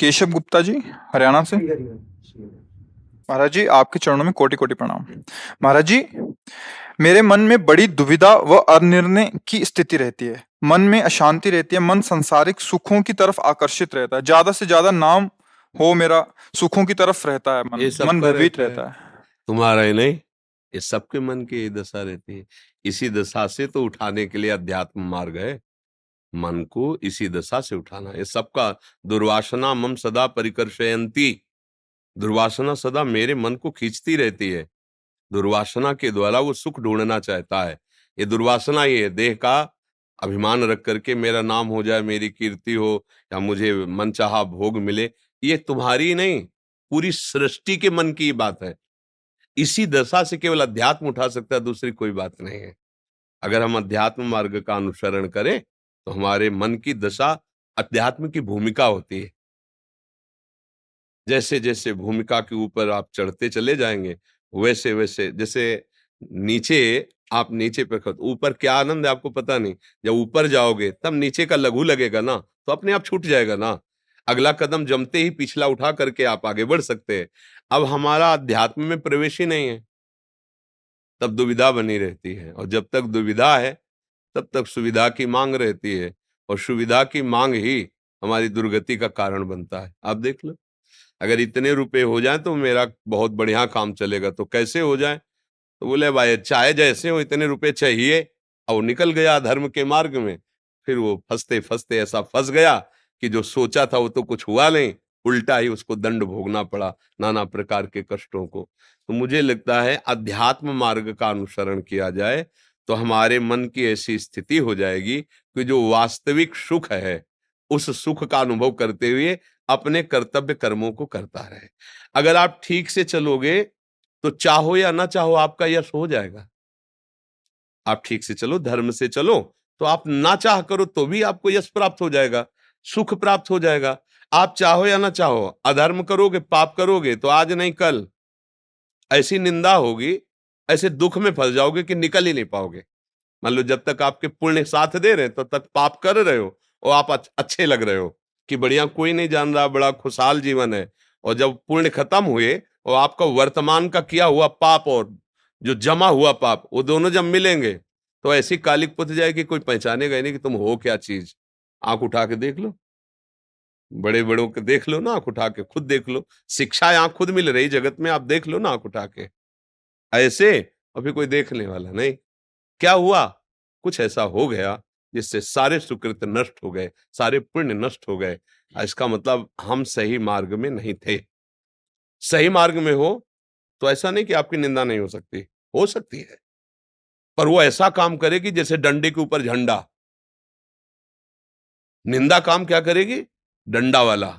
केशव गुप्ता जी हरियाणा से। महाराज जी आपके चरणों में कोटि कोटि प्रणाम। महाराज जी मेरे मन में बड़ी दुविधा व अनिर्णय की स्थिति रहती है, मन में अशांति रहती है, मन सांसारिक सुखों की तरफ आकर्षित रहता है, ज्यादा से ज्यादा नाम हो मेरा सुखों की तरफ रहता है, मन भयभीत रहता है। तुम्हारा ही नहीं, ये सबके मन की यही दशा रहती है। इसी दशा से तो उठाने के लिए अध्यात्म मार्ग है, मन को इसी दशा से उठाना है सबका। दुर्वासना मम सदा परिकर्षयंती, दुर्वासना सदा मेरे मन को खींचती रहती है। दुर्वासना के द्वारा वो सुख ढूंढना चाहता है। ये दुर्वासना ही है, देह का अभिमान रख करके मेरा नाम हो जाए, मेरी कीर्ति हो, या मुझे मनचाहा भोग मिले। ये तुम्हारी नहीं, पूरी सृष्टि के मन की बात है। इसी दशा से केवल अध्यात्म उठा सकता है, दूसरी कोई बात नहीं है। अगर हम अध्यात्म मार्ग का अनुसरण करें तो हमारे मन की दशा अध्यात्म की भूमिका होती है। जैसे जैसे भूमिका के ऊपर आप चढ़ते चले जाएंगे, वैसे वैसे जैसे नीचे आप नीचे पर ऊपर क्या आनंद है आपको पता नहीं, जब ऊपर जाओगे तब नीचे का लघु लगेगा ना, तो अपने आप छूट जाएगा ना। अगला कदम जमते ही पिछला उठा करके आप आगे बढ़ सकते हैं। अब हमारा अध्यात्म में प्रवेश ही नहीं है, तब दुविधा बनी रहती है, और जब तक दुविधा है तब तक सुविधा की मांग रहती है, और सुविधा की मांग ही हमारी दुर्गति का कारण बनता है। आप देख लो, अगर इतने रुपए हो जाए तो मेरा बहुत बढ़िया काम चलेगा, तो कैसे हो जाए, तो बोले भाई चाहे जैसे हो इतने रुपए चाहिए, और निकल गया धर्म के मार्ग में। फिर वो फंसते फंसते ऐसा फंस गया कि जो सोचा था वो तो कुछ हुआ नहीं, उल्टा ही उसको दंड भोगना पड़ा नाना प्रकार के कष्टों को। तो मुझे लगता है अध्यात्म मार्ग का अनुसरण किया जाए तो हमारे मन की ऐसी स्थिति हो जाएगी कि जो वास्तविक सुख है उस सुख का अनुभव करते हुए अपने कर्तव्य कर्मों को करता रहे। अगर आप ठीक से चलोगे तो चाहो या ना चाहो आपका यश हो जाएगा। आप ठीक से चलो, धर्म से चलो, तो आप ना चाह करो तो भी आपको यश प्राप्त हो जाएगा, सुख प्राप्त हो जाएगा। आप चाहो या ना चाहो, अधर्म करोगे, पाप करोगे, तो आज नहीं कल ऐसी निंदा होगी, ऐसे दुख में फंस जाओगे कि निकल ही नहीं पाओगे। मान लो जब तक आपके पुण्य साथ दे रहे हैं तब तक पाप कर रहे हो, और आप अच्छे लग रहे हो कि बढ़िया कोई नहीं जान रहा, बड़ा खुशहाल जीवन है, और जब पुण्य खत्म हुए और आपका वर्तमान का किया हुआ पाप और जो जमा हुआ पाप, वो दोनों जब मिलेंगे तो ऐसी कालिक पुत जाएगी कोई पहचानेगा ही नहीं कि तुम हो क्या चीज। आंख उठा के देख लो, बड़े बड़ों के देख लो ना, आंख उठा के खुद देख लो, शिक्षाएं आंख खुद मिल रही जगत में, आप देख लो ना आंख उठा के ऐसे, और फिर कोई देखने वाला नहीं। क्या हुआ, कुछ ऐसा हो गया जिससे सारे सुकृत नष्ट हो गए, सारे पुण्य नष्ट हो गए। इसका मतलब हम सही मार्ग में नहीं थे। सही मार्ग में हो तो ऐसा नहीं कि आपकी निंदा नहीं हो सकती, हो सकती है, पर वो ऐसा काम करेगी जैसे डंडे के ऊपर झंडा। निंदा काम क्या करेगी, डंडा वाला,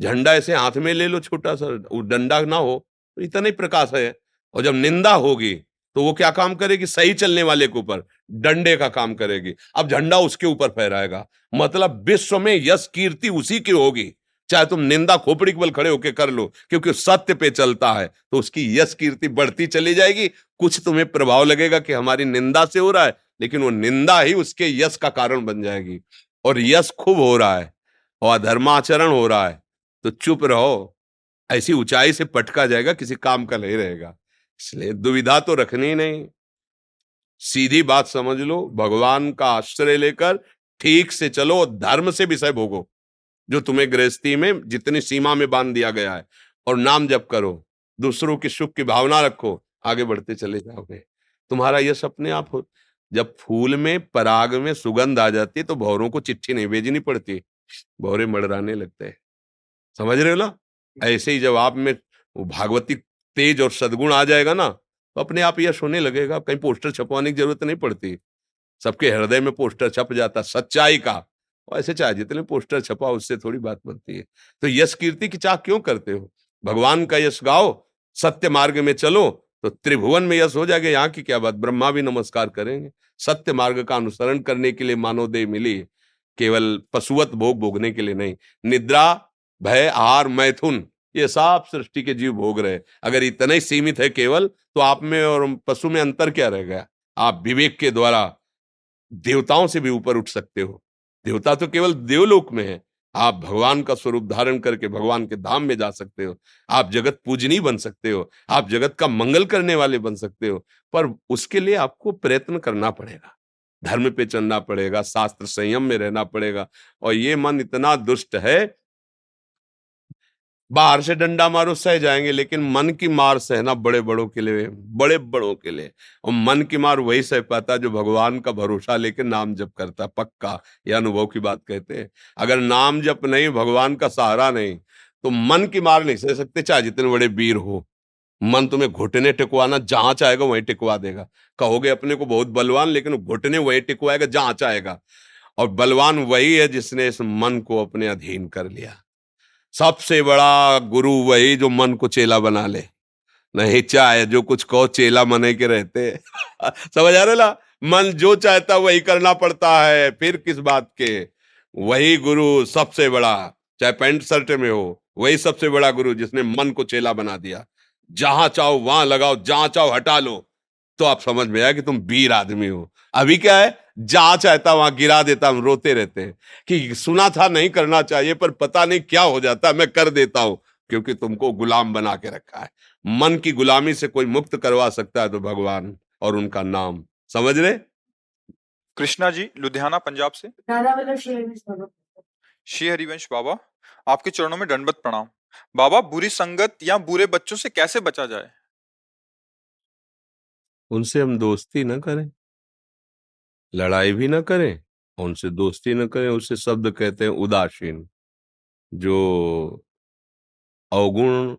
झंडा ऐसे हाथ में ले लो छोटा सा, डंडा ना हो तो इतना ही प्रकाश है, और जब निंदा होगी तो वो क्या काम करेगी, सही चलने वाले के ऊपर डंडे का काम करेगी। अब झंडा उसके ऊपर फहराएगा, मतलब विश्व में यश कीर्ति उसी की होगी, चाहे तुम निंदा खोपड़ी के बल खड़े होकर कर लो, क्योंकि सत्य पे चलता है तो उसकी यश कीर्ति बढ़ती चली जाएगी। कुछ तुम्हें प्रभाव लगेगा कि हमारी निंदा से हो रहा है, लेकिन वो निंदा ही उसके यश का कारण बन जाएगी, और यश खूब हो रहा है और अधर्माचरण हो रहा है तो चुप रहो, ऐसी ऊंचाई से पटका जाएगा, किसी काम का नहीं रहेगा। इसलिए दुविधा तो रखनी नहीं, सीधी बात समझ लो, भगवान का आश्रय लेकर ठीक से चलो, धर्म से विषय भोगो जो तुम्हें गृहस्थी में जितनी सीमा में बांध दिया गया है, और नाम जप करो, दूसरों की सुख की भावना रखो, आगे बढ़ते चले जाओगे। तुम्हारा यह अपने आप हो। जब फूल में पराग में सुगंध आ जाती है तो भौरों को चिट्ठी नहीं भेजनी पड़ती, भौरे मड़राने लगते हैं। समझ रहे हो ना? ऐसे ही जब आप में भागवती तेज और सद्गुण आ जाएगा ना तो अपने आप यश होने लगेगा। कहीं पोस्टर छपवाने की जरूरत नहीं पड़ती, सबके हृदय में पोस्टर छप जाता सच्चाई का। और ऐसे चाहे जितने पोस्टर छपा उससे थोड़ी बात बनती है। तो यश कीर्ति की चाह क्यों करते हो? भगवान का यश गाओ, सत्य मार्ग में चलो तो त्रिभुवन में यश हो जाएगा। यहाँ की क्या बात, ब्रह्मा भी नमस्कार करेंगे। सत्य मार्ग का अनुसरण करने के लिए मानव देह मिली, केवल पशुवत भोग भोगने के लिए नहीं। निद्रा भय आहार मैथुन ये सब सृष्टि के जीव भोग रहे। अगर इतना ही सीमित है केवल तो आप में और पशु में अंतर क्या रह गया? आप विवेक के द्वारा देवताओं से भी ऊपर उठ सकते हो। देवता तो केवल देवलोक में है, आप भगवान का स्वरूप धारण करके भगवान के धाम में जा सकते हो। आप जगत पूजनी बन सकते हो, आप जगत का मंगल करने वाले बन सकते हो। पर उसके लिए आपको प्रयत्न करना पड़ेगा, धर्म पे चलना पड़ेगा, शास्त्र संयम में रहना पड़ेगा। और ये मन इतना दुष्ट है, बाहर से डंडा मारो सह जाएंगे, लेकिन मन की मार सहना बड़े बड़ों के लिए। और मन की मार वही सह पाता जो भगवान का भरोसा लेकर नाम जप करता। पक्का, यह अनुभव की बात कहते हैं। अगर नाम जप नहीं, भगवान का सहारा नहीं तो मन की मार नहीं सह सकते, चाहे जितने बड़े वीर हो। मन तुम्हें घुटने टिकवाना, जहां चाहेगा वहीं टिकवा देगा। कहोगे अपने को बहुत बलवान, लेकिन घुटने वहीं टिकवाएगा जहां चाहेगा। और बलवान वही है जिसने इस मन को अपने अधीन कर लिया। सबसे बड़ा गुरु वही जो मन को चेला बना ले, नहीं चाहे जो कुछ कहो चेला मने के रहते। समझ आ रहे ना? मन जो चाहता वही करना पड़ता है, फिर किस बात के। वही गुरु सबसे बड़ा, चाहे पैंट शर्ट में हो, वही सबसे बड़ा गुरु जिसने मन को चेला बना दिया। जहां चाहो वहां लगाओ, जहां चाहो हटा लो, तो आप समझ में आया कि तुम वीर आदमी हो। अभी क्या है, जहां चाहता वहां गिरा देता। हम रोते रहते हैं कि सुना था नहीं करना चाहिए, पर पता नहीं क्या हो जाता मैं कर देता हूं, क्योंकि तुमको गुलाम बना के रखा है। मन की गुलामी से कोई मुक्त करवा सकता है तो भगवान और उनका नाम। समझ रहे? कृष्णा जी लुधियाना पंजाब से। श्री हरिवंश बाबा, आपके चरणों में दंडवत प्रणाम। बाबा, बुरी संगत या बुरे बच्चों से कैसे बचा जाए? उनसे हम दोस्ती न करें, लड़ाई भी ना करें, उनसे दोस्ती ना करें। उससे शब्द कहते हैं उदासीन। जो अवगुण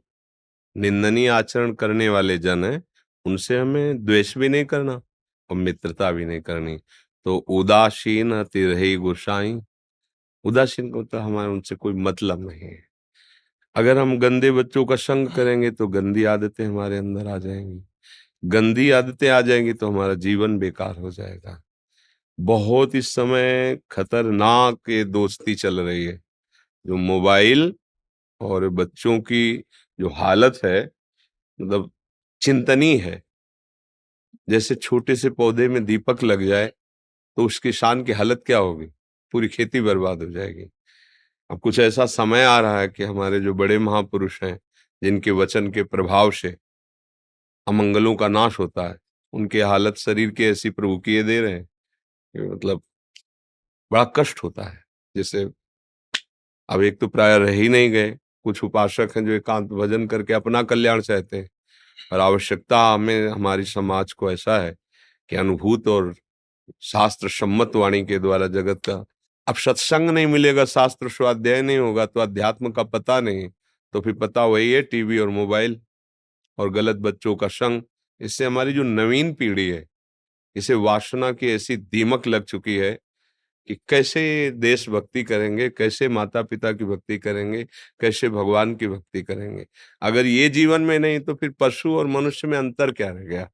निंदनीय आचरण करने वाले जन हैं उनसे हमें द्वेष भी नहीं करना और मित्रता भी नहीं करनी। तो उदासीन अति रही गोसाई, उदासीन को तो हमारे उनसे कोई मतलब नहीं है। अगर हम गंदे बच्चों का संग करेंगे तो गंदी आदतें हमारे अंदर आ जाएंगी, गंदी आदतें आ जाएंगी तो हमारा जीवन बेकार हो जाएगा। बहुत इस समय खतरनाक ये दोस्ती चल रही है, जो मोबाइल और बच्चों की जो हालत है, मतलब चिंतनीय है। जैसे छोटे से पौधे में दीपक लग जाए तो उस किसान की हालत क्या होगी, पूरी खेती बर्बाद हो जाएगी। अब कुछ ऐसा समय आ रहा है कि हमारे जो बड़े महापुरुष हैं जिनके वचन के प्रभाव से अमंगलों का नाश होता है, उनके हालत शरीर के ऐसी प्रभु किए दे रहे हैं, मतलब बड़ा कष्ट होता है। जैसे अब एक तो प्राय रह ही नहीं गए, कुछ उपासक हैं जो एकांत भजन करके अपना कल्याण चाहते हैं। और आवश्यकता हमें हमारी समाज को ऐसा है कि अनुभूत और शास्त्र सम्मत वाणी के द्वारा जगत का, अब सत्संग नहीं मिलेगा, शास्त्र स्वाध्याय नहीं होगा तो अध्यात्म का पता नहीं, तो फिर पता वही है टीवी और मोबाइल और गलत बच्चों का संग। इससे हमारी जो नवीन पीढ़ी है इसे वासना की ऐसी दीमक लग चुकी है कि कैसे देश भक्ति करेंगे, कैसे माता पिता की भक्ति करेंगे, कैसे भगवान की भक्ति करेंगे। अगर ये जीवन में नहीं तो फिर पशु और मनुष्य में अंतर क्या रह गया।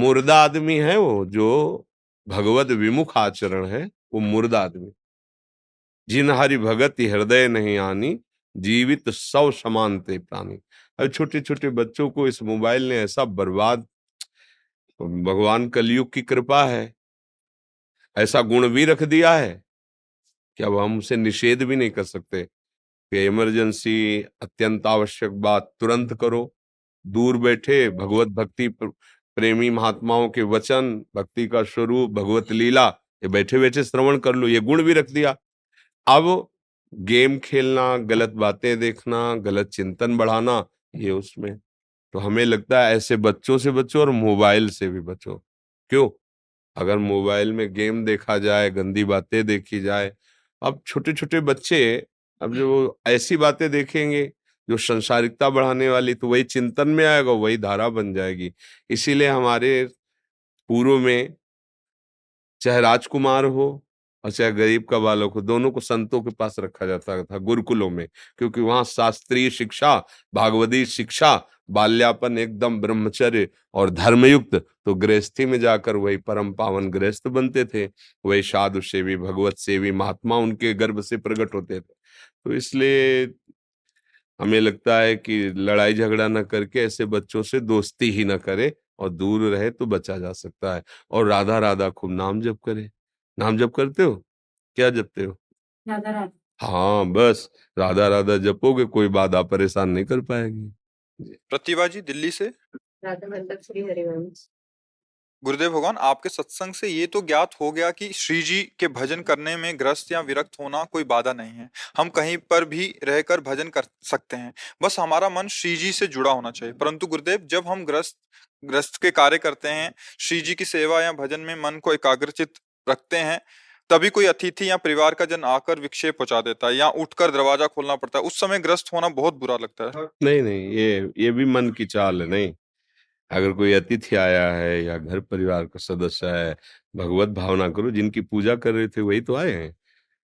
मुर्दा आदमी है वो, जो भगवत विमुख आचरण है वो मुर्दा आदमी। जिन हरि भगत हृदय नहीं आनी, जीवित सौ समानते प्राणी। अब छोटे छोटे बच्चों को इस मोबाइल ने ऐसा बर्बाद, भगवान कलयुग की कृपा है, ऐसा गुण भी रख दिया है कि अब हम उसे निषेध भी नहीं कर सकते कि इमरजेंसी अत्यंत आवश्यक बात तुरंत करो। दूर बैठे भगवत भक्ति प्रेमी महात्माओं के वचन, भक्ति का स्वरूप, भगवत लीला, ये बैठे बैठे श्रवण कर लो, ये गुण भी रख दिया। अब गेम खेलना, गलत बातें देखना, गलत चिंतन बढ़ाना, ये उसमें। तो हमें लगता है ऐसे बच्चों से बचो और मोबाइल से भी बचो। क्यों? अगर मोबाइल में गेम देखा जाए, गंदी बातें देखी जाए, अब छोटे छोटे बच्चे अब जो ऐसी बातें देखेंगे जो संसारिकता बढ़ाने वाली, तो वही चिंतन में आएगा, वही धारा बन जाएगी। इसीलिए हमारे पूर्व में चाहे राजकुमार हो और चाहे गरीब का बालक हो, दोनों को संतों के पास रखा जाता था गुरुकुलों में, क्योंकि वहां शास्त्रीय शिक्षा, भागवती शिक्षा, बाल्यापन, एकदम ब्रह्मचर्य और धर्मयुक्त। तो गृहस्थी में जाकर वही परम पावन गृहस्थ बनते थे, वही साधु सेवी, भगवत सेवी महात्मा उनके गर्भ से प्रकट होते थे। तो इसलिए हमें लगता है कि लड़ाई झगड़ा ना करके ऐसे बच्चों से दोस्ती ही ना करे और दूर रहे तो बचा जा सकता है। और राधा राधा खूब नाम जप करे। नाम जप करते हो? क्या जपते हो? राधा राधा। हाँ, बस राधा राधा जपोगे, कोई बाधा परेशान नहीं कर पाएगी। प्रतिवा जी दिल्ली से। राधावल्लभ श्री हरिवंश गुरुदेव भगवान, आपके सत्संग से ये तो ज्ञात हो गया कि श्री जी के भजन करने में ग्रस्त या विरक्त होना कोई बाधा नहीं है, हम कहीं पर भी रहकर भजन कर सकते हैं, बस हमारा मन श्री जी से जुड़ा होना चाहिए। परंतु गुरुदेव, जब हम ग्रस्त के कार्य करते हैं, श्री जी की सेवा या भजन में मन को एकाग्रचित रखते हैं, तभी कोई अतिथि या परिवार का जन आकर विक्षेप पहुंचा देता है या उठकर दरवाजा खोलना पड़ता है, उस समय ग्रस्त होना बहुत बुरा लगता है। नहीं नहीं, ये भी मन की चाल है। नहीं, अगर कोई अतिथि आया है या घर परिवार का सदस्य है, भगवत भावना करो। जिनकी पूजा कर रहे थे वही तो आए हैं,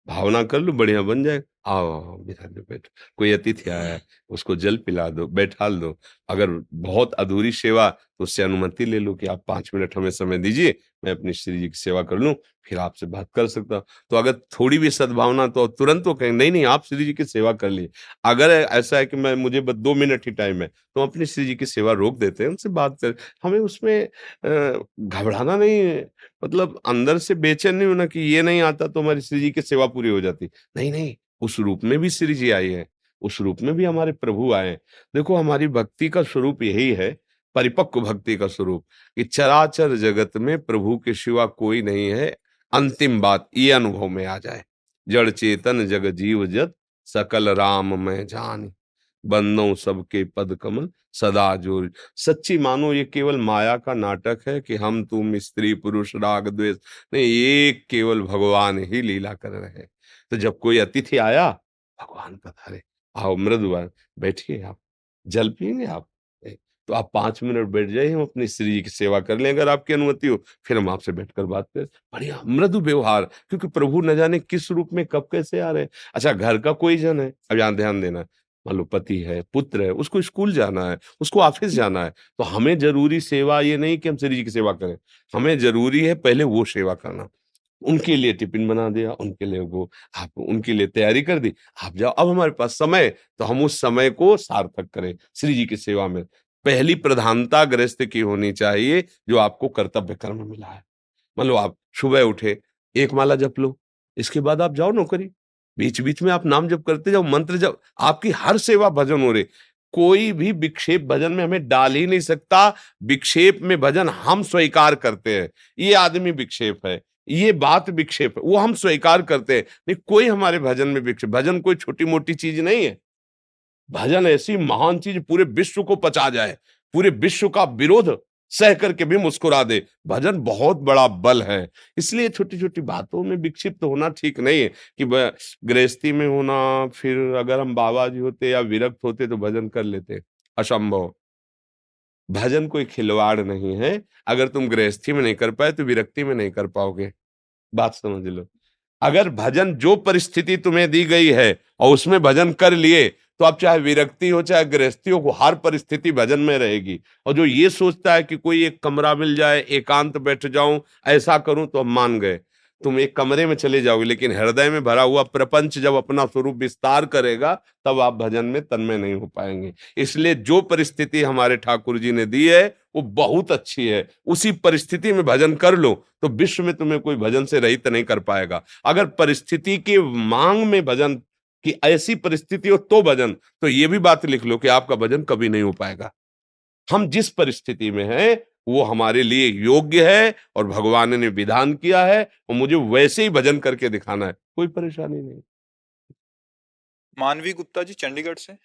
भावना कर लो, बढ़िया बन जाए। आओ बिठा दो, बैठ। कोई अतिथि आया है, उसको जल पिला दो, बैठाल दो। अगर बहुत अधूरी सेवा तो उससे अनुमति ले लो कि आप 5 मिनट हमें समय दीजिए, मैं अपनी श्री जी की सेवा कर लूं, फिर आपसे बात कर सकता हूँ। तो अगर थोड़ी भी सद्भावना तो तुरंत वो कहेंगे नहीं नहीं, आप श्री जी की सेवा कर लिए। अगर ऐसा है कि मैं मुझे बस 2 मिनट ही टाइम है, तो अपनी श्री जी की सेवा रोक देते हैं, उनसे बात कर। हमें उसमें घबराना नहीं है, मतलब अंदर से बेचैन नहीं होना कि ये नहीं आता तो हमारी श्री जी की सेवा पूरी हो जाती। नहीं, उस रूप में भी श्री जी आई है, उस रूप में भी हमारे प्रभु आए हैं। देखो, हमारी भक्ति का स्वरूप यही है, परिपक्व भक्ति का स्वरूप, कि चराचर जगत में प्रभु के सिवा कोई नहीं है। अंतिम बात ये अनुभव में आ जाए, जड़ चेतन जग जीव जत सकल राम मैं जान, बंदों सबके पद कमल सदा जोर। सच्ची मानो ये केवल माया का नाटक है कि हम तुम स्त्री पुरुष राग द्वेष नहीं, ये केवल भगवान ही लीला कर रहे हैं। तो जब कोई अतिथि आया, भगवान पधारे, आओ मृदुवान, बैठिए, आप जल पिएंगे आप, तो आप 5 मिनट बैठ जाइए, हम अपनी श्री जी की सेवा कर लें अगर आपकी अनुमति हो, फिर हम आपसे बैठकर बात करें। बढ़िया मृदु व्यवहार, क्योंकि प्रभु न जाने किस रूप में कब कैसे आ रहे हैं। अच्छा, घर का कोई जन है, अब यहाँ ध्यान देना, मान लो पति है, पुत्र है, उसको स्कूल जाना है, उसको ऑफिस जाना है, तो हमें जरूरी सेवा ये नहीं कि हम श्री जी की सेवा करें, हमें जरूरी है पहले वो सेवा करना। उनके लिए टिफिन बना दिया, उनके लिए वो, आप उनके लिए तैयारी कर दी, आप जाओ। अब हमारे पास समय, तो हम उस समय को सार्थक करें श्री जी की सेवा में। पहली प्रधानता गृहस्थ की होनी चाहिए जो आपको कर्तव्य कर्म मिला है। मान लो आप सुबह उठे, एक माला जप लो, इसके बाद आप जाओ नौकरी, बीच बीच में आप नाम जप करते जाओ, मंत्र जप, आपकी हर सेवा भजन हो रही। कोई भी विक्षेप भजन में हमें डाल ही नहीं सकता। विक्षेप में भजन हम स्वीकार करते हैं, ये आदमी विक्षेप है, ये बात विक्षेप है, वो हम स्वीकार करते हैं। नहीं, कोई हमारे भजन में विक्षेप, भजन कोई छोटी मोटी चीज नहीं है, भजन ऐसी महान चीज पूरे विश्व को पचा जाए, पूरे विश्व का विरोध सह करके भी मुस्कुरा दे, भजन बहुत बड़ा बल है। इसलिए छोटी छोटी बातों में विक्षिप्त होना ठीक नहीं है कि गृहस्थी में होना। फिर अगर हम बाबा जी होते या विरक्त होते तो भजन कर लेते, असंभव। भजन कोई खिलवाड़ नहीं है, अगर तुम गृहस्थी में नहीं कर पाए तो विरक्ति में नहीं कर पाओगे, बात समझ लो। अगर भजन जो परिस्थिति तुम्हें दी गई है और उसमें भजन कर लिए, तो आप चाहे विरक्ति हो चाहे गृहस्थी हो, हर परिस्थिति भजन में रहेगी। और जो ये सोचता है कि कोई एक कमरा मिल जाए, एकांत बैठ जाऊं, ऐसा करूं, तो हम मान गए, तुम एक कमरे में चले जाओगे। लेकिन हृदय में भरा हुआ प्रपंच जब अपना स्वरूप विस्तार करेगा, तब आप भजन में तन्मय नहीं हो पाएंगे। इसलिए जो परिस्थिति हमारे ठाकुर जी ने दी है वो बहुत अच्छी है, उसी परिस्थिति में भजन कर लो, तो विश्व में तुम्हें कोई भजन से रहित नहीं कर पाएगा। अगर परिस्थिति के मांग में भजन कि ऐसी परिस्थिति हो तो भजन, तो ये भी बात लिख लो कि आपका भजन कभी नहीं हो पाएगा। हम जिस परिस्थिति में हैं वो हमारे लिए योग्य है और भगवान ने विधान किया है, और मुझे वैसे ही भजन करके दिखाना है, कोई परेशानी नहीं। मानवी गुप्ता जी चंडीगढ़ से।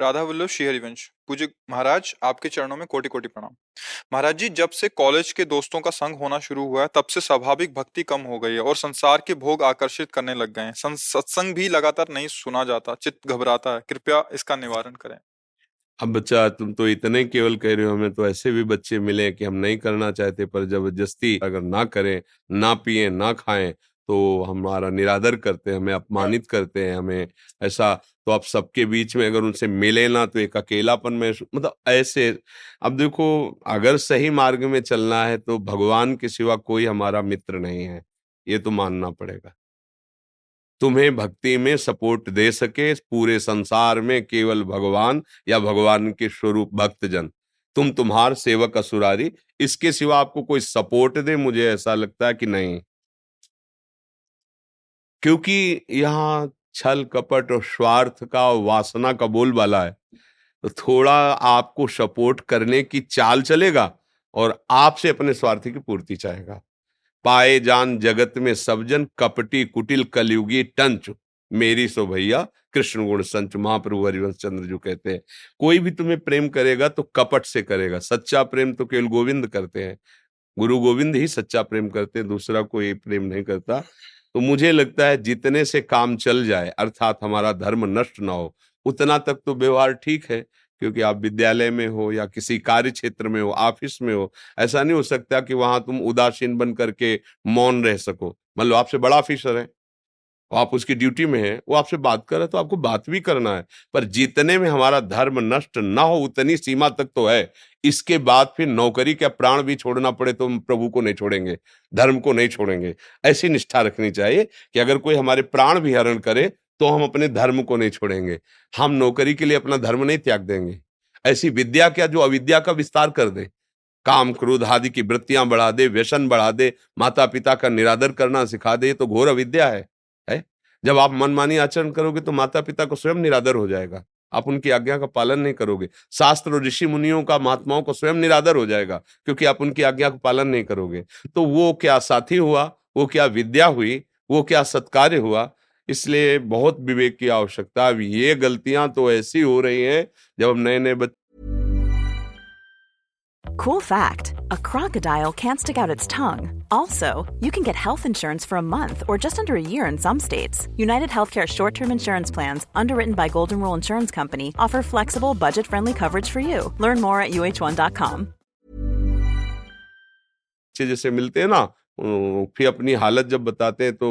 राधावल्लभ श्री हरिवंश। पूज्य महाराज, आपके चरणों में कोटि कोटि प्रणाम। महाराज जी, जब से कॉलेज के दोस्तों का संग होना शुरू हुआ है, तब से स्वाभाविक भक्ति कम हो गई है और संसार के भोग आकर्षित करने लग गए हैं। सत्संग भी लगातार नहीं सुना जाता, चित्त घबराता है। कृपया इसका निवारण करें। अब बच्चा, तुम तो इतने केवल कह रहे हो, हमें तो ऐसे भी बच्चे मिले कि हम नहीं करना चाहते, पर जबरदस्ती अगर ना करें, ना पिए, ना खाएं तो हमारा निरादर करते हैं, हमें अपमानित करते हैं, हमें ऐसा। तो आप सबके बीच में अगर उनसे मिले ना तो एक अकेलापन में, मतलब ऐसे। अब देखो, अगर सही मार्ग में चलना है तो भगवान के सिवा कोई हमारा मित्र नहीं है, ये तो मानना पड़ेगा। तुम्हें भक्ति में सपोर्ट दे सके पूरे संसार में केवल भगवान या भगवान के स्वरूप भक्तजन। तुम तुम्हार सेवक असुरारी, इसके सिवा आपको कोई सपोर्ट दे, मुझे ऐसा लगता है कि नहीं। क्योंकि यहाँ छल कपट और स्वार्थ का वासना का बोलबाला है, तो थोड़ा आपको सपोर्ट करने की चाल चलेगा और आपसे अपने स्वार्थ की पूर्ति चाहेगा। पाए जान जगत में सब जन कपटी कुटिल कलयुगी टंच, मेरी सो भैया कृष्ण गुण संच। महाप्रभु हरिवंश चंद्र जी कहते हैं, कोई भी तुम्हें प्रेम करेगा तो कपट से करेगा। सच्चा प्रेम तो केवल गोविंद करते हैं, गुरु गोविंद ही सच्चा प्रेम करते हैं, दूसरा कोई प्रेम नहीं करता। तो मुझे लगता है जितने से काम चल जाए, अर्थात हमारा धर्म नष्ट ना हो, उतना तक तो व्यवहार ठीक है। क्योंकि आप विद्यालय में हो या किसी कार्य क्षेत्र में हो, ऑफिस में हो, ऐसा नहीं हो सकता कि वहां तुम उदासीन बन करके मौन रह सको। मतलब आपसे बड़ा ऑफिसर है, आप उसकी ड्यूटी में हैं, वो आपसे बात कर रहा है तो आपको बात भी करना है, पर जितने में हमारा धर्म नष्ट ना हो उतनी सीमा तक तो है। इसके बाद फिर नौकरी के प्राण भी छोड़ना पड़े तो हम प्रभु को नहीं छोड़ेंगे, धर्म को नहीं छोड़ेंगे। ऐसी निष्ठा रखनी चाहिए कि अगर कोई हमारे प्राण भी हरण करे तो हम अपने धर्म को नहीं छोड़ेंगे, हम नौकरी के लिए अपना धर्म नहीं त्याग देंगे। ऐसी विद्या क्या जो अविद्या का विस्तार कर दे, काम क्रोध आदि की वृत्तियां बढ़ा दे, व्यसन बढ़ा दे, माता पिता का निरादर करना सिखा दे, तो घोर अविद्या है। जब आप मनमानी आचरण करोगे तो माता पिता को स्वयं निरादर हो जाएगा, आप उनकी आज्ञा का पालन नहीं करोगे। शास्त्र और ऋषि मुनियों का, महात्माओं को स्वयं निरादर हो जाएगा क्योंकि आप उनकी आज्ञा का पालन नहीं करोगे। तो वो क्या साथी हुआ, वो क्या विद्या हुई, वो क्या सत्कार्य हुआ। इसलिए बहुत विवेक की आवश्यकता। अब ये गलतियां तो ऐसी हो रही हैं जब हम नए बच्चे। Cool fact, a crocodile can't stick out its tongue. Also, you can get health insurance for a month or just under a year in some states. United Healthcare short-term insurance plans, underwritten by Golden Rule Insurance Company, offer flexible, budget-friendly coverage for you. Learn more at uh1.com. जैसे मिलते हैं ना, फिर अपनी हालत जब बताते हैं तो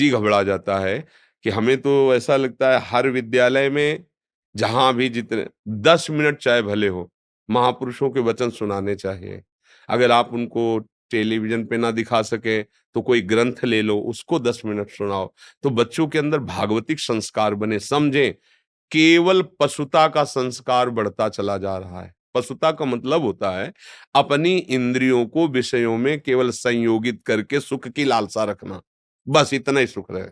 जी घबरा जाता है कि हमें तो ऐसा लगता है हर विद्यालय में जहां भी जितने 10 मिनट चाहे भले हो महापुरुषों के वचन सुनाने चाहिए। अगर आप उनको टेलीविजन पे ना दिखा सके तो कोई ग्रंथ ले लो, उसको 10 मिनट सुनाओ, तो बच्चों के अंदर भागवतिक संस्कार बने। समझें, केवल पशुता का संस्कार बढ़ता चला जा रहा है। पशुता का मतलब होता है अपनी इंद्रियों को विषयों में केवल संयोगित करके सुख की लालसा रखना, बस इतना ही सुख रहे।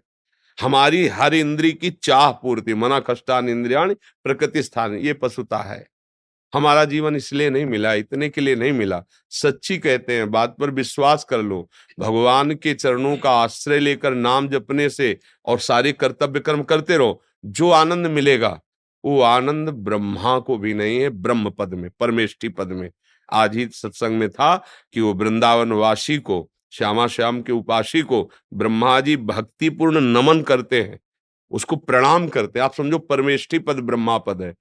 हमारी हर इंद्री की चाह पूर्ति, मना कष्टान इंद्रियाणि प्रकृति स्थान, ये पशुता है। हमारा जीवन इसलिए नहीं मिला, इतने के लिए नहीं मिला। सच्ची कहते हैं, बात पर विश्वास कर लो। भगवान के चरणों का आश्रय लेकर नाम जपने से और सारे कर्तव्य कर्म करते रहो, जो आनंद मिलेगा वो आनंद ब्रह्मा को भी नहीं है, ब्रह्म पद में, परमेष्ठी पद में। आज ही सत्संग में था कि वो वृंदावन वासी को, श्यामा श्याम के उपासी को ब्रह्मा जी भक्तिपूर्ण नमन करते हैं, उसको प्रणाम करते हैं। आप समझो, परमेष्ठी पद ब्रह्मा पद है।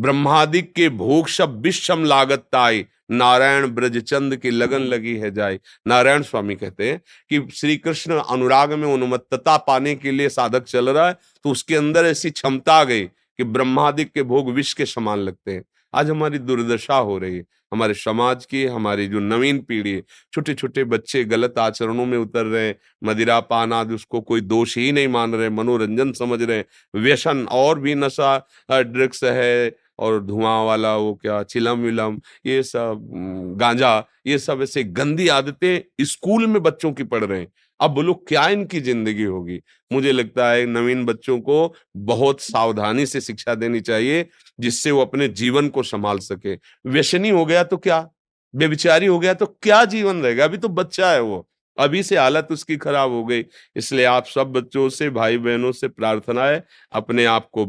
ब्रह्मादिक के भोग सब विषम लागत ताई, नारायण ब्रजचंद की लगन लगी है जाए। नारायण स्वामी कहते हैं कि श्री कृष्ण अनुराग में उन्मत्तता पाने के लिए साधक चल रहा है तो उसके अंदर ऐसी क्षमता आ गई कि ब्रह्मादिक के भोग विष के समान लगते हैं। आज हमारी दुर्दशा हो रही है, हमारे समाज की, हमारी जो नवीन पीढ़ी है, छोटे छोटे बच्चे गलत आचरणों में उतर रहे हैं। मदिरा पान आदि उसको कोई दोष ही नहीं मान रहे, मनोरंजन समझ रहे हैं। व्यसन और भी नशा, ड्रग्स है और धुआं वाला वो क्या चिलम विलम, ये सब गांजा, ये सब ऐसे गंदी आदतें स्कूल में बच्चों की पड़ रहे हैं। अब बोलो क्या इनकी जिंदगी होगी। मुझे लगता है नवीन बच्चों को बहुत सावधानी से शिक्षा देनी चाहिए जिससे वो अपने जीवन को संभाल सके। व्यसनी हो गया तो क्या, बेविचारी हो गया तो क्या जीवन रहेगा। अभी तो बच्चा है वो, अभी से हालत उसकी खराब हो गई। इसलिए आप सब बच्चों से, भाई बहनों से प्रार्थना है, अपने आप को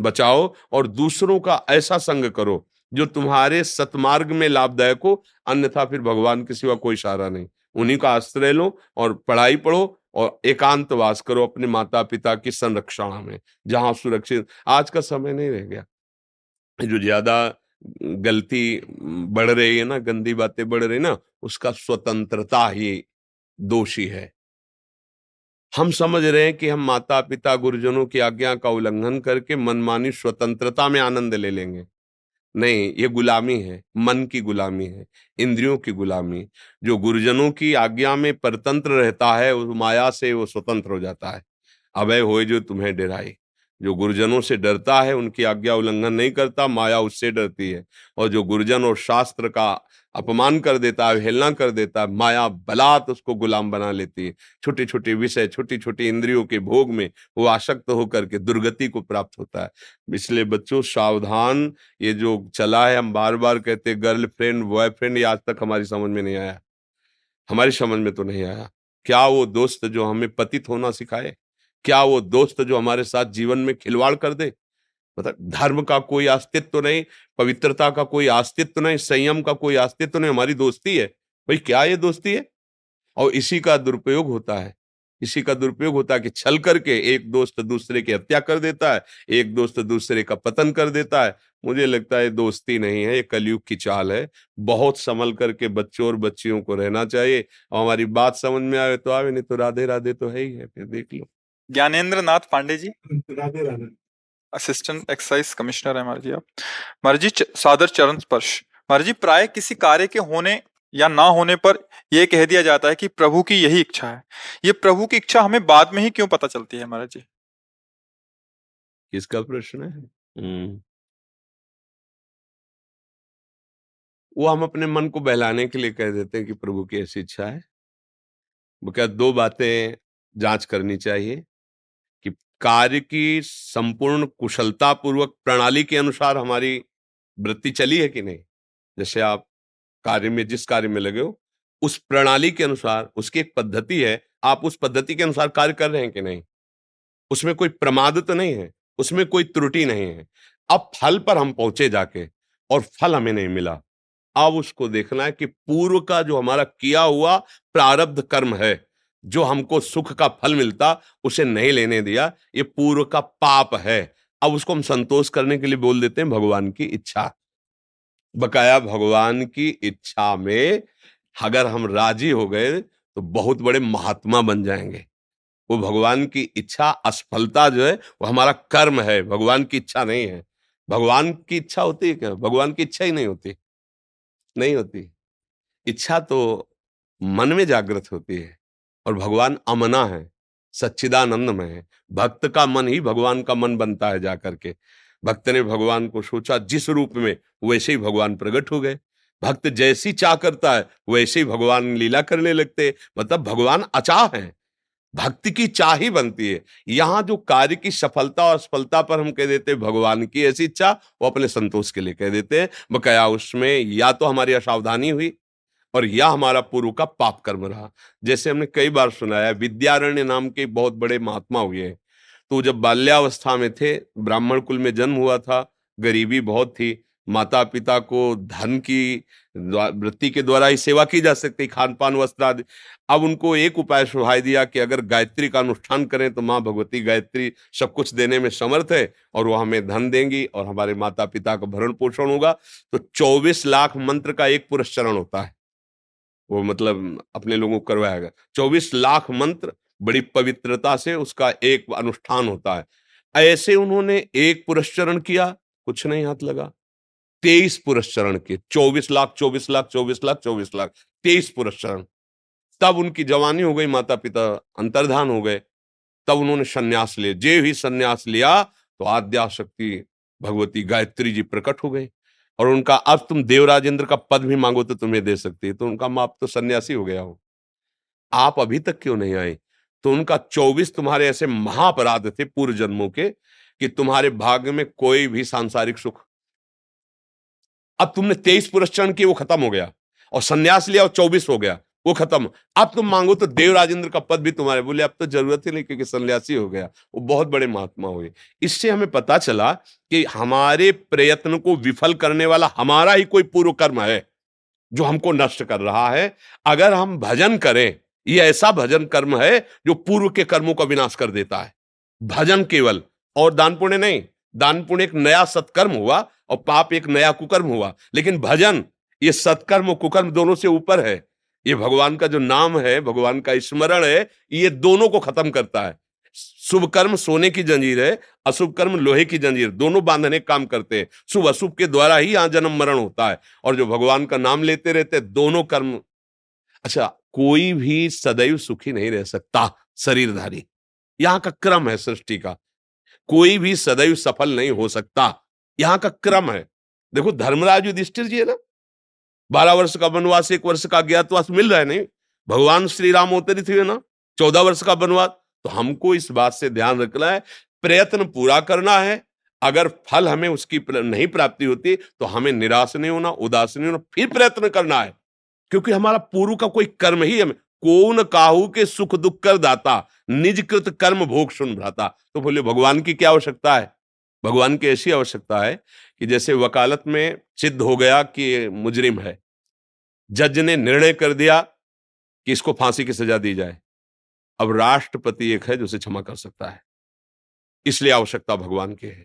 बचाओ और दूसरों का ऐसा संग करो जो तुम्हारे सतमार्ग में लाभदायक हो, अन्यथा फिर भगवान के सिवा कोई सहारा नहीं। उन्हीं का आश्रय लो और पढ़ाई पढ़ो और एकांतवास करो अपने माता पिता की संरक्षण में, जहां सुरक्षित। आज का समय नहीं रह गया, जो ज्यादा गलती बढ़ रही है ना, गंदी बातें बढ़ रही ना, उसका स्वतंत्रता ही दोषी है। हम समझ रहे हैं कि हम माता पिता गुरुजनों की आज्ञा का उल्लंघन करके मनमानी स्वतंत्रता में आनंद ले लेंगे। नहीं, ये गुलामी है, मन की गुलामी है, इंद्रियों की गुलामी। जो गुरुजनों की आज्ञा में परतंत्र रहता है, उस माया से वो स्वतंत्र हो जाता है। अभय होए जो तुम्हें डराई। जो गुरुजनों से डरता है, उनकी आज्ञा उल्लंघन नहीं करता, माया उससे डरती है। और जो गुरुजन और शास्त्र का अपमान कर देता है, अवहेलना कर देता है, माया बलात उसको गुलाम बना लेती है। छोटे छोटे विषय, छोटी छोटी इंद्रियों के भोग में वो आसक्त होकर के दुर्गति को प्राप्त होता है। इसलिए बच्चों सावधान, ये जो चला है, हम बार बार कहते गर्लफ्रेंड बॉयफ्रेंड, ये आज तक हमारी समझ में नहीं आया, हमारी समझ में तो नहीं आया। क्या वो दोस्त जो हमें पतित होना सिखाए? क्या वो दोस्त जो हमारे साथ जीवन में खिलवाड़ कर दे? मतलब धर्म का कोई अस्तित्व तो नहीं, पवित्रता का कोई अस्तित्व तो नहीं, संयम का कोई अस्तित्व तो नहीं। हमारी दोस्ती है भाई, क्या ये दोस्ती है? और इसी का दुरुपयोग होता है, इसी का दुरुपयोग होता है कि छल करके एक दोस्त दूसरे की हत्या कर देता है, एक दोस्त दूसरे का पतन कर देता है। मुझे लगता है दोस्ती नहीं है, ये कलयुग की चाल है। बहुत संभल करके बच्चों और बच्चियों को रहना चाहिए। और हमारी बात समझ में आए तो आवे, नहीं तो राधे राधे तो है ही है। फिर देख लो Gyanendra Nath Pandey ji, Radhe Radhe. Assistant excise commissioner है महाराज आप। महाराज जी सादर चरण स्पर्श। महाराज जी प्राय किसी कार्य के होने या ना होने पर यह कह दिया जाता है कि प्रभु की यही इच्छा है। ये प्रभु की इच्छा हमें बाद में ही क्यों पता चलती है महाराज जी? किसका प्रश्न है? वो हम अपने मन को बहलाने के लिए कह देते हैं कि प्रभु की ऐसी इच्छा है। क्या दो बातें जांच करनी चाहिए कि कार्य की संपूर्ण कुशलता पूर्वक प्रणाली के अनुसार हमारी वृत्ति चली है कि नहीं। जैसे आप कार्य में, जिस कार्य में लगे हो, उस प्रणाली के अनुसार, उसकी एक पद्धति है, आप उस पद्धति के अनुसार कार्य कर रहे हैं कि नहीं। उसमें कोई प्रमाद तो नहीं है, उसमें कोई त्रुटि नहीं है। अब फल पर हम पहुंचे जाके और फल हमें नहीं मिला। अब उसको देखना है कि पूर्व का जो हमारा किया हुआ प्रारब्ध कर्म है, जो हमको सुख का फल मिलता उसे नहीं लेने दिया, ये पूर्व का पाप है। अब उसको हम संतोष करने के लिए बोल देते हैं भगवान की इच्छा। बकाया भगवान की इच्छा में अगर हम राजी हो गए तो बहुत बड़े महात्मा बन जाएंगे। वो भगवान की इच्छा, असफलता जो है वो हमारा कर्म है, भगवान की इच्छा नहीं है। भगवान की इच्छा होती है क्या? भगवान की इच्छा ही नहीं होती, नहीं होती। इच्छा तो मन में जागृत होती है और भगवान अमना है, सच्चिदानंद में है। भक्त का मन ही भगवान का मन बनता है। जाकर के भक्त ने भगवान को सोचा जिस रूप में, वैसे ही भगवान प्रकट हो गए। भक्त जैसी चाह करता है वैसे ही भगवान लीला करने लगते। मतलब भगवान अचाह है, भक्ति की चाह ही बनती है। यहाँ जो कार्य की सफलता और असफलता पर हम कह देते हैं भगवान की ऐसी इच्छा, वो अपने संतोष के लिए कह देते हैं। बकाया उसमें या तो हमारी असावधानी हुई और यह हमारा पूर्व का पाप कर्म रहा। जैसे हमने कई बार सुनाया, विद्यारण्य नाम के बहुत बड़े महात्मा हुए। तो जब बाल्यावस्था में थे, ब्राह्मण कुल में जन्म हुआ था, गरीबी बहुत थी, माता पिता को धन की वृत्ति के द्वारा ही सेवा की जा सकती, खान पान वस्त्र आदि। अब उनको एक उपाय सुझाई दिया कि अगर गायत्री का अनुष्ठान करें तो माँ भगवती गायत्री सब कुछ देने में समर्थ है और वह हमें धन देंगी और हमारे माता पिता का भरण पोषण होगा। तो 24 लाख मंत्र का एक पुरस्चरण होता है, वो मतलब अपने लोगों को करवाया गया। 24 लाख मंत्र बड़ी पवित्रता से उसका एक अनुष्ठान होता है। ऐसे उन्होंने एक पुरस्चरण किया, कुछ नहीं हाथ लगा। 23 पुरस्चरण किए, 24 लाख 24 लाख 24 लाख 24 लाख 23 पुरस्चरण। तब उनकी जवानी हो गई, माता पिता अंतर्धान हो गए, तब उन्होंने संन्यास लिया। जे ही संन्यास लिया तो आद्याशक्ति भगवती गायत्री जी प्रकट हो गई और उनका अब तुम देवराजेंद्र का पद भी मांगो तो तुम्हें दे सकती है। तो उनका माप तो सन्यासी हो गया हो, आप अभी तक क्यों नहीं आए? तो उनका 24 तुम्हारे ऐसे महाअपराध थे पूर्व जन्मों के कि तुम्हारे भाग्य में कोई भी सांसारिक सुख। अब तुमने 23 पुरस्चरण किए, वो खत्म हो गया और सन्यास लिया और 24 हो गया। वो खत्म। अब तुम मांगो तो देव राजेंद्र का पद भी तुम्हारे, बोले अब तो जरूरत ही नहीं क्योंकि सन्यासी हो गया। वो बहुत बड़े महात्मा हुए। इससे हमें पता चला कि हमारे प्रयत्न को विफल करने वाला हमारा ही कोई पूर्व कर्म है जो हमको नष्ट कर रहा है। अगर हम भजन करें, ये ऐसा भजन कर्म है जो पूर्व के कर्मों का विनाश कर देता है। भजन केवल, और दान पुण्य नहीं। दान पुण्य एक नया सत्कर्म हुआ और पाप एक नया कुकर्म हुआ, लेकिन भजन ये सत्कर्म और कुकर्म दोनों से ऊपर है। ये भगवान का जो नाम है, भगवान का स्मरण है, ये दोनों को खत्म करता है। शुभ कर्म सोने की जंजीर है, अशुभ कर्म लोहे की जंजीर, दोनों बांधने काम करते हैं। शुभ अशुभ के द्वारा ही यहाँ जन्म मरण होता है। और जो भगवान का नाम लेते रहते दोनों कर्म। अच्छा, कोई भी सदैव सुखी नहीं रह सकता शरीरधारी, यहाँ का क्रम है सृष्टि का। कोई भी सदैव सफल नहीं हो सकता, यहाँ का क्रम है। देखो धर्मराज युधिष्ठिर जी है ना, 12 वर्ष का वनवास, 1 वर्ष का अज्ञातवास मिल रहा है। नहीं, भगवान श्री राम होते नहीं थे ना 14 वर्ष का वनवास। तो हमको इस बात से ध्यान रखना है, प्रयत्न पूरा करना है। अगर फल हमें उसकी नहीं प्राप्ति होती तो हमें निराश नहीं होना, उदास नहीं होना, फिर प्रयत्न करना है। क्योंकि हमारा पूर्व का कोई कर्म ही हमें, कौन काहू के सुख दुख कर दाता, निज कृत कर्म भोग सुन भ्राता। तो बोले भगवान की क्या आवश्यकता है? भगवान की ऐसी आवश्यकता है कि जैसे वकालत में सिद्ध हो गया कि मुजरिम है, जज ने निर्णय कर दिया कि इसको फांसी की सजा दी जाए। अब राष्ट्रपति एक है जो उसे क्षमा कर सकता है। इसलिए आवश्यकता भगवान की है।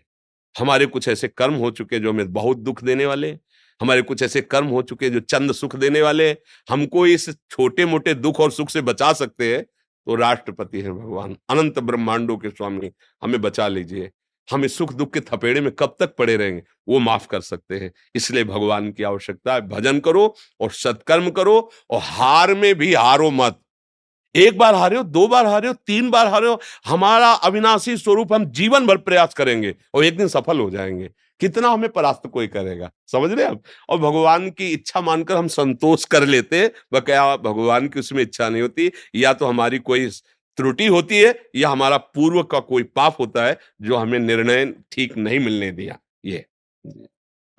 हमारे कुछ ऐसे कर्म हो चुके जो हमें बहुत दुख देने वाले, हमारे कुछ ऐसे कर्म हो चुके जो चंद सुख देने वाले। हमको इस छोटे मोटे दुख और सुख से बचा सकते हैं तो राष्ट्रपति है भगवान, अनंत ब्रह्मांडों के स्वामी, हमें बचा लीजिए। हम इस सुख दुख के थपेड़े में कब तक पड़े रहेंगे? वो माफ कर सकते हैं। इसलिए भगवान की आवश्यकता है। भजन करो और सत्कर्म करो, और हार में भी हारो मत। एक बार हारे हो, 2 बार हारे हो, 3 बार हारे हो, हमारा अविनाशी स्वरूप हम जीवन भर प्रयास करेंगे और एक दिन सफल हो जाएंगे। कितना हमें परास्त कोई करेगा, समझ रहे आप? और भगवान की इच्छा मानकर हम संतोष कर लेते, बकाया भगवान की उसमें इच्छा नहीं होती। या तो हमारी कोई त्रुटि होती है या हमारा पूर्व का कोई पाप होता है जो हमें निर्णय ठीक नहीं मिलने दिया। ये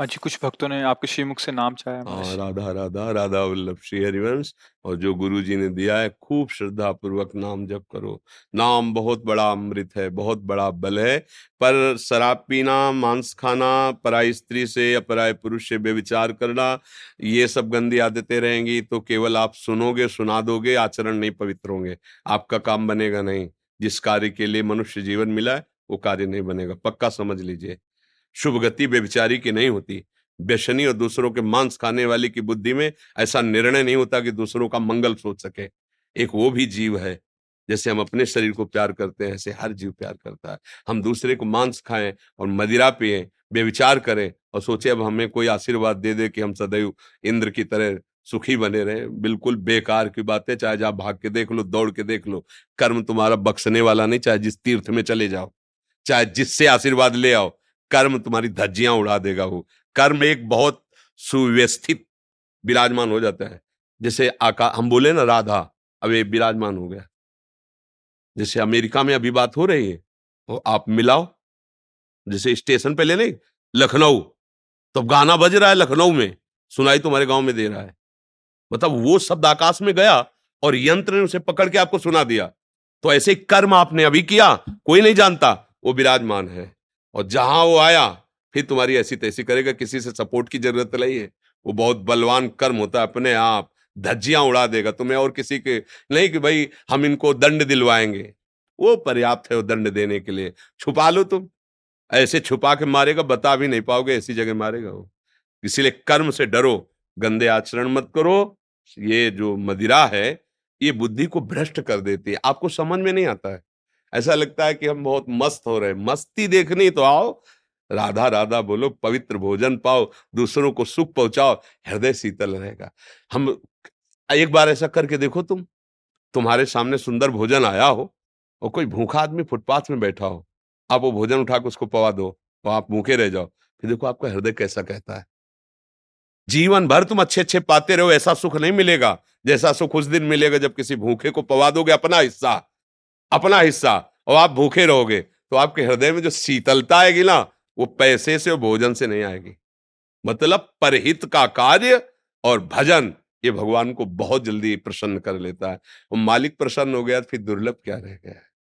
जी, कुछ भक्तों ने आपके श्रीमुख से नाम चाहे। राधा राधा, राधावल्लभ श्री हरिवंश। और जो गुरु जी ने दिया है, खूब श्रद्धा पूर्वक नाम जप करो। नाम बहुत बड़ा अमृत है, बहुत बड़ा बल है। पर शराब पीना, मांस खाना, पराई स्त्री से या पराय पुरुष से बेविचार करना, ये सब गंदी आदतें रहेंगी तो केवल आप सुनोगे, सुना दोगे, आचरण नहीं, पवित्र होंगे, आपका काम बनेगा नहीं। जिस कार्य के लिए मनुष्य जीवन मिला है वो कार्य नहीं बनेगा, पक्का समझ लीजिए। शुभ गति बेविचारी की नहीं होती। व्यसनी और दूसरों के मांस खाने वाले की बुद्धि में ऐसा निर्णय नहीं होता कि दूसरों का मंगल सोच सके। एक वो भी जीव है, जैसे हम अपने शरीर को प्यार करते हैं ऐसे हर जीव प्यार करता है। हम दूसरे को मांस खाएं और मदिरा पिएं, बेविचार करें और सोचे अब हमें कोई आशीर्वाद दे दे कि हम सदैव इंद्र की तरह सुखी बने रहे, बिल्कुल बेकार की बात है। चाहे आप भाग के देख लो, दौड़ के देख लो, कर्म तुम्हारा बख्शने वाला नहीं। चाहे जिस तीर्थ में चले जाओ, चाहे जिससे आशीर्वाद ले आओ, कर्म तुम्हारी धज्जियां उड़ा देगा। वो कर्म एक बहुत सुव्यवस्थित विराजमान हो जाता है। जैसे हम बोले ना राधा, अब ये विराजमान हो गया। जैसे अमेरिका में अभी बात हो रही है और आप मिलाओ, जैसे स्टेशन पे ले लें लखनऊ, तो गाना बज रहा है लखनऊ में, सुनाई तुम्हारे गांव में दे रहा है। मतलब वो शब्द आकाश में गया और यंत्र ने उसे पकड़ के आपको सुना दिया। तो ऐसे कर्म आपने अभी किया, कोई नहीं जानता, वो विराजमान है। और जहां वो आया फिर तुम्हारी ऐसी तैसी करेगा, किसी से सपोर्ट की जरूरत नहीं है। वो बहुत बलवान कर्म होता है, अपने आप धज्जियां उड़ा देगा तुम्हें। और किसी के नहीं कि भाई हम इनको दंड दिलवाएंगे, वो पर्याप्त है वो दंड देने के लिए। छुपा लो तुम, ऐसे छुपा के मारेगा, बता भी नहीं पाओगे, ऐसी जगह मारेगा वो। इसीलिए कर्म से डरो, गंदे आचरण मत करो। ये जो मदिरा है ये बुद्धि को भ्रष्ट कर देती है, आपको समझ में नहीं आता है। ऐसा लगता है कि हम बहुत मस्त हो रहे हैं। मस्ती देखनी तो आओ, राधा राधा बोलो, पवित्र भोजन पाओ, दूसरों को सुख पहुंचाओ, हृदय शीतल रहेगा। हम एक बार ऐसा करके देखो, तुम्हारे सामने सुंदर भोजन आया हो और कोई भूखा आदमी फुटपाथ में बैठा हो, आप वो भोजन उठा के उसको पवा दो और आप भूखे रह जाओ, फिर देखो आपका हृदय कैसा कहता है। जीवन भर तुम अच्छे अच्छे पाते रहो, ऐसा सुख नहीं मिलेगा जैसा सुख उस दिन मिलेगा जब किसी भूखे को पवा दोगे अपना हिस्सा और आप भूखे रहोगे। तो आपके हृदय में जो शीतलता आएगी ना, वो पैसे से और भोजन से नहीं आएगी। मतलब परहित का कार्य और भजन ये भगवान को बहुत जल्दी प्रसन्न कर लेता है। और मालिक प्रसन्न हो गया तो फिर दुर्लभ क्या रह गया है।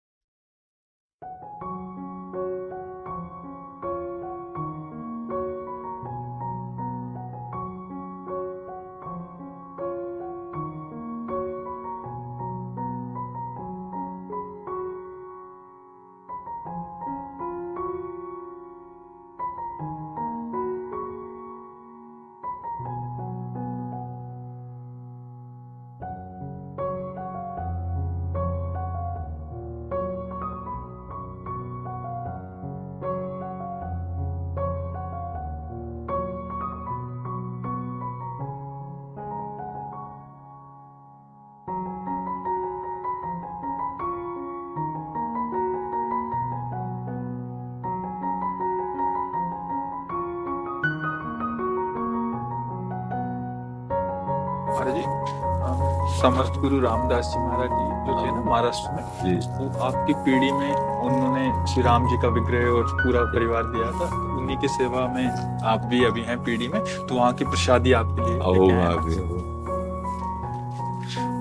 समस्त गुरु रामदास जी महाराज जी जो थे ना महाराष्ट्र में, वो आपकी पीढ़ी में उन्होंने श्री राम जी का विग्रह और पूरा परिवार दिया था। उन्हीं की सेवा में आप भी अभी हैं पीढ़ी में, तो वहाँ की प्रसादी आपके लिए,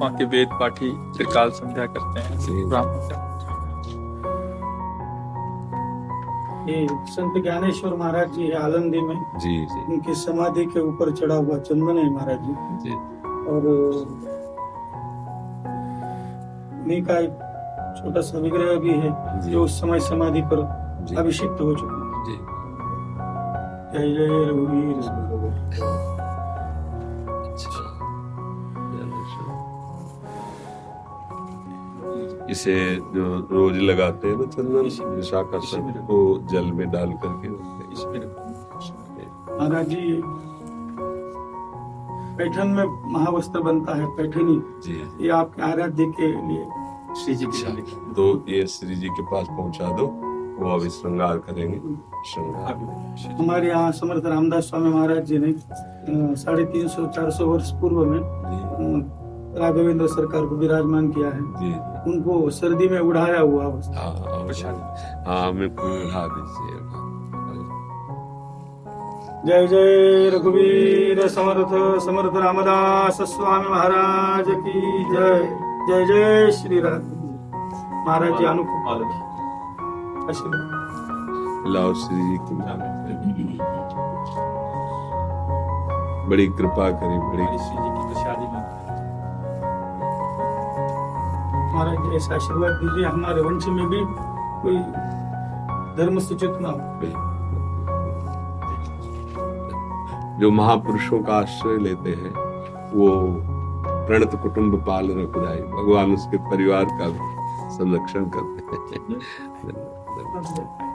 वहाँ के वेद पाठी त्रिकाल संध्या करते हैं। ये संत ज्ञानेश्वर महाराज जी आलंदी में उनकी समाधि के ऊपर चढ़ा हुआ चंदन है महाराज जी, और उन्हीं का एक छोटा सा विग्रह भी है जो उस समय समाधि पर अभिषिक्त हो चुका है। जय जय रघुवीर। इसे जो रोज लगाते हैं ना चंदन निशा कर सकते तो जल में डाल करके महाराज जी पैठन में महावस्त्र बनता है पैठनी जी, ये आपके आराध्य के लिए श्री जी के, तो ये श्री जी के पास पहुंचा दो, वो अभी श्रृंगार करेंगे। श्रृंगार हमारे यहाँ समर्थ रामदास स्वामी महाराज जी ने 350-400 वर्ष पूर्व में राघवेंद्र सरकार को विराजमान किया है जी। उनको सर्दी में उड़ाया हुआ जय जय रघुवीर समर्थ समर्थ रामदास स्वामी महाराज की जय। जय जय श्री राम महाराज जी अनुकूल लाओ श्री जी, बड़ी कृपा करें, बड़ी श्री जी की प्रसादी में महाराज ऐसा आशीर्वाद दीजिए हमारे वंश में भी कोई धर्म सूचित ना हो। जो महापुरुषों का आश्रय लेते हैं वो प्रणत कुटुंब पाल रखुदाई, भगवान उसके परिवार का संरक्षण करते हैं।